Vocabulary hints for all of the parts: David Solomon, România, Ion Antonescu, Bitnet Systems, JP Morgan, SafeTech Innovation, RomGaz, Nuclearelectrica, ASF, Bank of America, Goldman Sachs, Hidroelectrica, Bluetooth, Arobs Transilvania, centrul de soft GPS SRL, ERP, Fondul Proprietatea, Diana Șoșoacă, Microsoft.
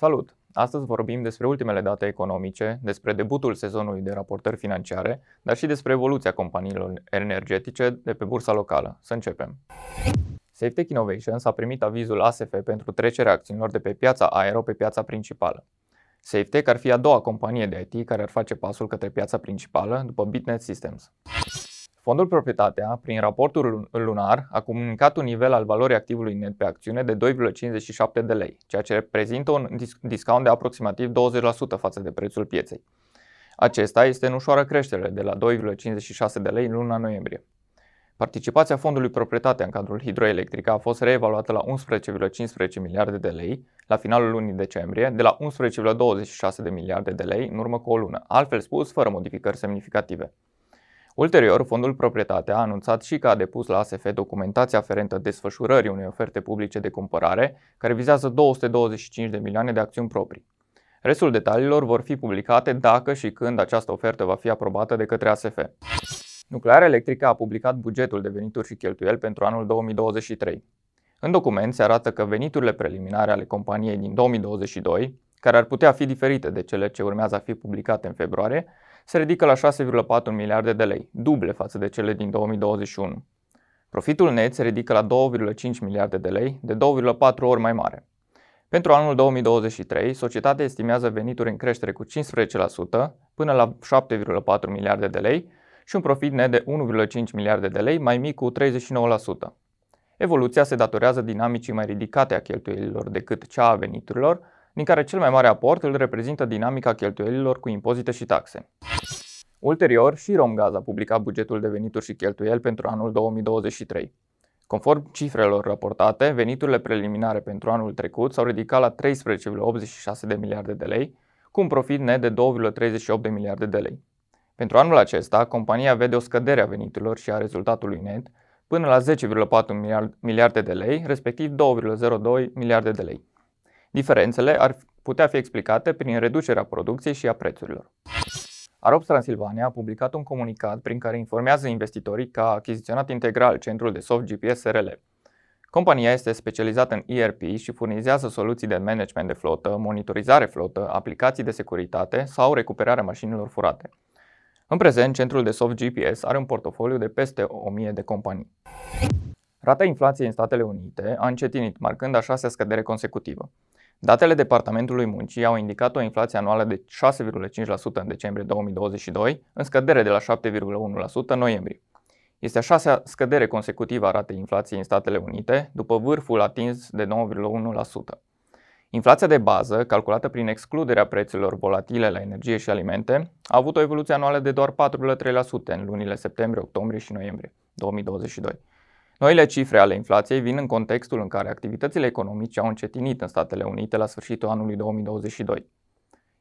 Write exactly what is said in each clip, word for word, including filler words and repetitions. Salut! Astăzi vorbim despre ultimele date economice, despre debutul sezonului de raportări financiare, dar și despre evoluția companiilor energetice de pe bursa locală. Să începem! SafeTech Innovation s-a primit avizul A S F pentru trecerea acțiunilor de pe piața aero pe piața principală. SafeTech ar fi a doua companie de I T care ar face pasul către piața principală, după Bitnet Systems. Fondul Proprietatea, prin raportul lunar, a comunicat un nivel al valorii activului net pe acțiune de doi virgulă cincizeci și șapte de lei, ceea ce reprezintă un discount de aproximativ douăzeci la sută față de prețul pieței. Acesta este în ușoară creștere, de la doi virgulă cincizeci și șase de lei în luna noiembrie. Participația fondului Proprietatea în cadrul Hidroelectrica a fost reevaluată la unsprezece virgulă cincisprezece miliarde de lei la finalul lunii decembrie, de la unsprezece virgulă douăzeci și șase de miliarde de lei în urmă cu o lună, altfel spus, fără modificări semnificative. Ulterior, fondul Proprietatea a anunțat și că a depus la A S F documentația aferentă desfășurării unei oferte publice de cumpărare, care vizează două sute douăzeci și cinci de milioane de acțiuni proprii. Restul detaliilor vor fi publicate dacă și când această ofertă va fi aprobată de către A S F. Nuclearelectrica a publicat bugetul de venituri și cheltuieli pentru anul două mii douăzeci și trei. În document se arată că veniturile preliminare ale companiei din două mii douăzeci și doi, care ar putea fi diferite de cele ce urmează a fi publicate în februarie, se ridică la șase virgulă patru miliarde de lei, duble față de cele din două mii douăzeci și unu. Profitul net se ridică la două virgulă cinci miliarde de lei, de două virgulă patru ori mai mare. Pentru anul două mii douăzeci și trei, societatea estimează venituri în creștere cu cincisprezece la sută, până la șapte virgulă patru miliarde de lei, și un profit net de unu virgulă cinci miliarde de lei, mai mic cu treizeci și nouă la sută. Evoluția se datorează dinamicii mai ridicate a cheltuielilor decât cea a veniturilor, din care cel mai mare aport îl reprezintă dinamica cheltuielilor cu impozite și taxe. Ulterior, și RomGaz a publicat bugetul de venituri și cheltuieli pentru anul două mii douăzeci și trei. Conform cifrelor raportate, veniturile preliminare pentru anul trecut s-au ridicat la treisprezece virgulă optzeci și șase de miliarde de lei, cu un profit net de două virgulă treizeci și opt de miliarde de lei. Pentru anul acesta, compania vede o scădere a veniturilor și a rezultatului net până la zece virgulă patru miliarde de lei, respectiv două virgulă zero doi miliarde de lei. Diferențele ar putea fi explicate prin reducerea producției și a prețurilor. Arobs Transilvania a publicat un comunicat prin care informează investitorii că a achiziționat integral centrul de soft G P S S R L. Compania este specializată în E R P și furnizează soluții de management de flotă, monitorizare flotă, aplicații de securitate sau recuperarea mașinilor furate. În prezent, centrul de soft G P S are un portofoliu de peste o mie de companii. Rata inflației în Statele Unite a încetinit, marcând a șasea scădere consecutivă. Datele Departamentului Muncii au indicat o inflație anuală de șase virgulă cinci la sută în decembrie două mii douăzeci și doi, în scădere de la șapte virgulă unu la sută în noiembrie. Este a șasea scădere consecutivă a ratei inflației în Statele Unite, după vârful atins de nouă virgulă unu la sută. Inflația de bază, calculată prin excluderea prețurilor volatile la energie și alimente, a avut o evoluție anuală de doar patru virgulă trei la sută în lunile septembrie, octombrie și noiembrie două mii douăzeci și doi. Noile cifre ale inflației vin în contextul în care activitățile economice au încetinit în Statele Unite la sfârșitul anului două mii douăzeci și doi.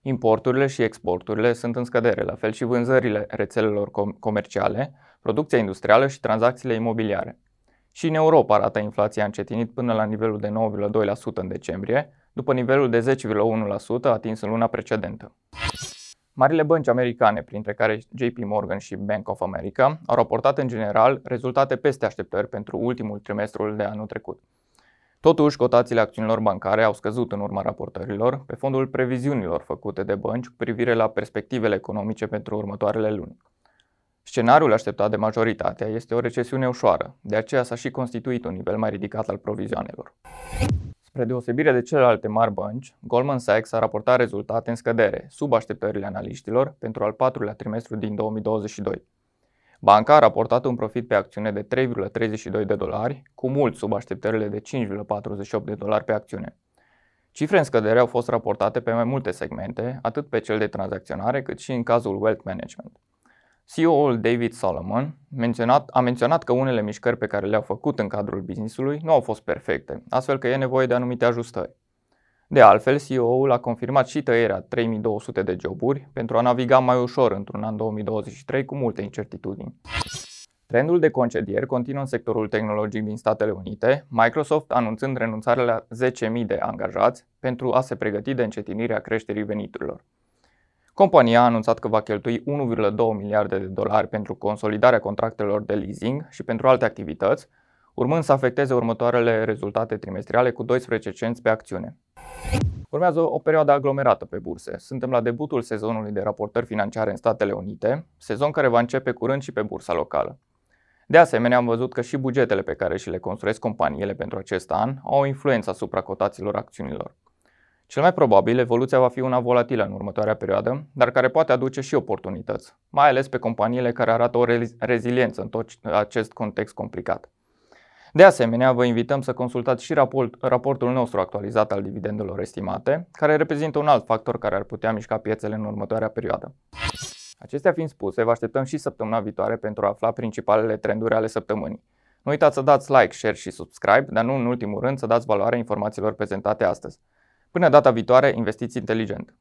Importurile și exporturile sunt în scădere, la fel și vânzările rețelelor comerciale, producția industrială și tranzacțiile imobiliare. Și în Europa, rata inflației a încetinit până la nivelul de nouă virgulă doi la sută în decembrie, după nivelul de zece virgulă unu la sută atins în luna precedentă. Marile bănci americane, printre care J P Morgan și Bank of America, au raportat în general rezultate peste așteptări pentru ultimul trimestru de anul trecut. Totuși, cotațiile acțiunilor bancare au scăzut în urma raportărilor, pe fondul previziunilor făcute de bănci cu privire la perspectivele economice pentru următoarele luni. Scenariul așteptat de majoritatea este o recesiune ușoară, de aceea s-a și constituit un nivel mai ridicat al provizioanelor. Spre deosebire de celelalte mari bănci, Goldman Sachs a raportat rezultate în scădere, sub așteptările analiștilor, pentru al patrulea trimestru din două mii douăzeci și doi. Banca a raportat un profit pe acțiune de trei virgulă treizeci și doi de dolari, cu mult sub așteptările de cinci virgulă patruzeci și opt de dolari pe acțiune. Cifre în scădere au fost raportate pe mai multe segmente, atât pe cel de tranzacționare, cât și în cazul wealth management. C E O-ul David Solomon menționat, a menționat că unele mișcări pe care le-au făcut în cadrul business-ului nu au fost perfecte, astfel că e nevoie de anumite ajustări. De altfel, C E O-ul a confirmat și tăierea trei mii două sute de joburi pentru a naviga mai ușor într-un an două mii douăzeci și trei cu multe incertitudini. Trendul de concedieri continuă în sectorul tehnologic din Statele Unite, Microsoft anunțând renunțarea la zece mii de angajați pentru a se pregăti de încetinirea creșterii veniturilor. Compania a anunțat că va cheltui unu virgulă doi miliarde de dolari pentru consolidarea contractelor de leasing și pentru alte activități, urmând să afecteze următoarele rezultate trimestriale cu doisprezece cenți pe acțiune. Urmează o perioadă aglomerată pe burse. Suntem la debutul sezonului de raportări financiare în Statele Unite, sezon care va începe curând și pe bursa locală. De asemenea, am văzut că și bugetele pe care și le construiesc companiile pentru acest an au o influență asupra cotațiilor acțiunilor. Cel mai probabil, evoluția va fi una volatilă în următoarea perioadă, dar care poate aduce și oportunități, mai ales pe companiile care arată o reziliență în tot acest context complicat. De asemenea, vă invităm să consultați și raportul nostru actualizat al dividendelor estimate, care reprezintă un alt factor care ar putea mișca piețele în următoarea perioadă. Acestea fiind spuse, vă așteptăm și săptămâna viitoare pentru a afla principalele trenduri ale săptămânii. Nu uitați să dați like, share și subscribe, dar nu în ultimul rând să dați valoare informațiilor prezentate astăzi. Până data viitoare, investiți inteligent!